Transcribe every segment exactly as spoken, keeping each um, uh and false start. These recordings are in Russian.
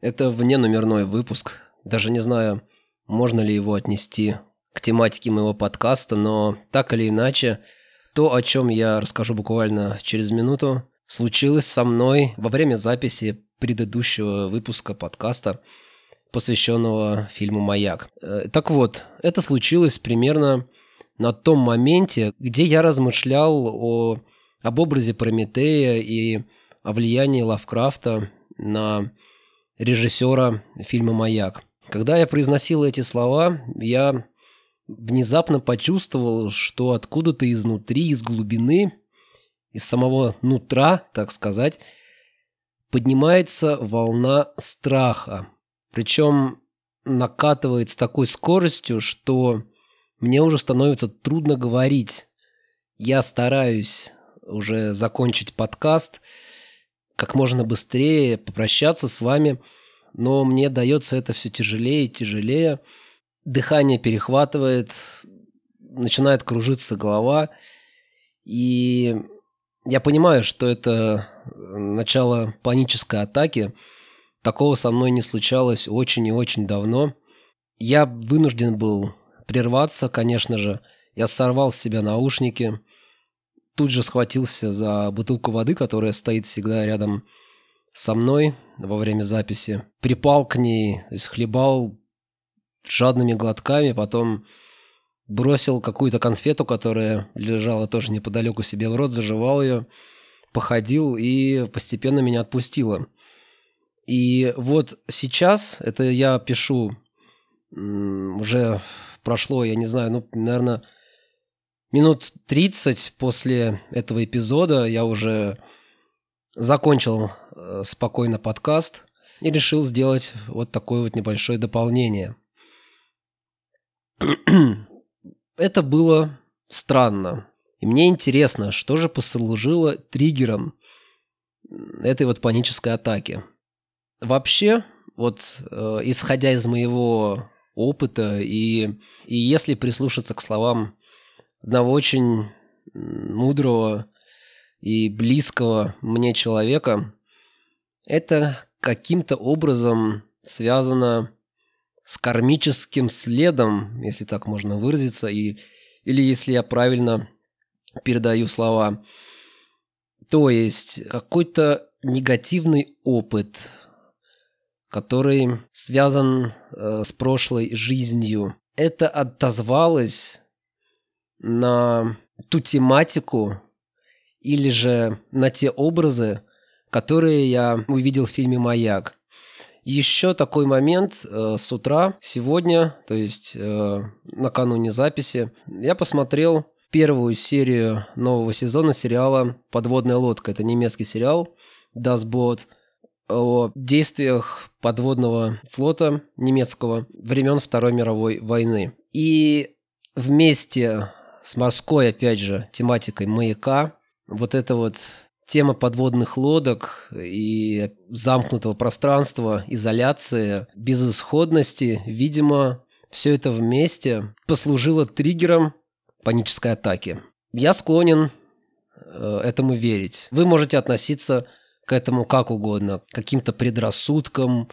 Это вненумерной выпуск. Даже не знаю, можно ли его отнести к тематике моего подкаста, но так или иначе, то, о чем я расскажу буквально через минуту, случилось со мной во время записи предыдущего выпуска подкаста, посвященного фильму «Маяк». Так вот, это случилось примерно на том моменте, где я размышлял о, об образе Прометея и о влиянии Лавкрафта на режиссера фильма «Маяк». Когда я произносил эти слова, я внезапно почувствовал, что откуда-то изнутри, из глубины, из самого нутра, так сказать, поднимается волна страха. Причем накатывает с такой скоростью, что мне уже становится трудно говорить. Я стараюсь уже закончить подкаст, как можно быстрее попрощаться с вами, но мне дается это все тяжелее и тяжелее. Дыхание перехватывает, начинает кружиться голова, и я понимаю, что это начало панической атаки. Такого со мной не случалось очень и очень давно. Я вынужден был прерваться, конечно же. Я сорвал с себя наушники, тут же схватился за бутылку воды, которая стоит всегда рядом со мной во время записи. Припал к ней, то есть хлебал жадными глотками, потом бросил какую-то конфету, которая лежала тоже неподалеку себе в рот, заживал ее, походил, и постепенно меня отпустило. И вот сейчас, это я пишу, уже прошло, я не знаю, ну, наверное, минут тридцать после этого эпизода. Я уже закончил спокойно подкаст и решил сделать вот такое вот небольшое дополнение. Это было странно. И мне интересно, что же послужило триггером этой вот панической атаки. Вообще, вот э, исходя из моего опыта, и, и если прислушаться к словам одного очень мудрого и близкого мне человека, это каким-то образом связано с кармическим следом, если так можно выразиться, и, или если я правильно передаю слова. То есть какой-то негативный опыт, который связан э, с прошлой жизнью. Это отозвалось на ту тематику или же на те образы, которые я увидел в фильме «Маяк». Еще такой момент. Э, с утра сегодня, то есть э, накануне записи, я посмотрел первую серию нового сезона сериала «Подводная лодка». Это немецкий сериал «Das Boot», о действиях подводного флота немецкого времен Второй мировой войны. И вместе с морской, опять же, тематикой «Маяка», вот эта вот тема подводных лодок и замкнутого пространства, изоляции, безысходности, видимо, все это вместе послужило триггером панической атаки. Я склонен этому верить. Вы можете относиться к этому как угодно, каким-то предрассудкам,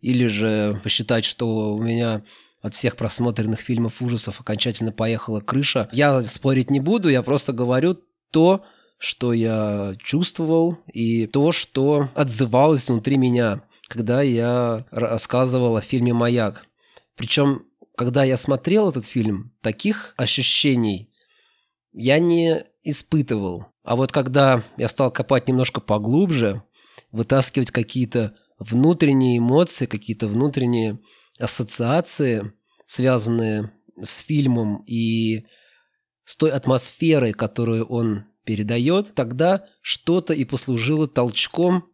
или же посчитать, что у меня от всех просмотренных фильмов ужасов окончательно поехала крыша. Я спорить не буду, я просто говорю то, что я чувствовал, и то, что отзывалось внутри меня, когда я рассказывал о фильме «Маяк». Причем, когда я смотрел этот фильм, таких ощущений я не испытывал. А вот когда я стал копать немножко поглубже, вытаскивать какие-то внутренние эмоции, какие-то внутренние ассоциации, связанные с фильмом и с той атмосферой, которую он передает, тогда что-то и послужило толчком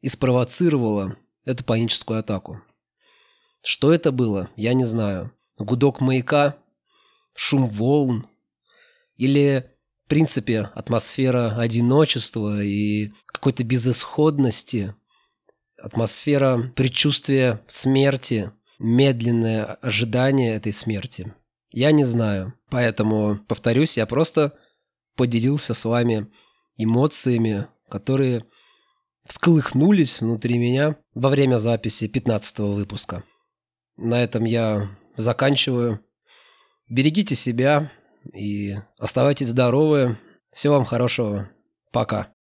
и спровоцировало эту паническую атаку. Что это было, я не знаю. Гудок маяка, шум волн или... в принципе, атмосфера одиночества и какой-то безысходности, атмосфера предчувствия смерти, медленное ожидание этой смерти. Я не знаю. Поэтому, повторюсь, я просто поделился с вами эмоциями, которые всколыхнулись внутри меня во время записи пятнадцатого выпуска. На этом я заканчиваю. Берегите себя и оставайтесь здоровы. Всего вам хорошего. Пока.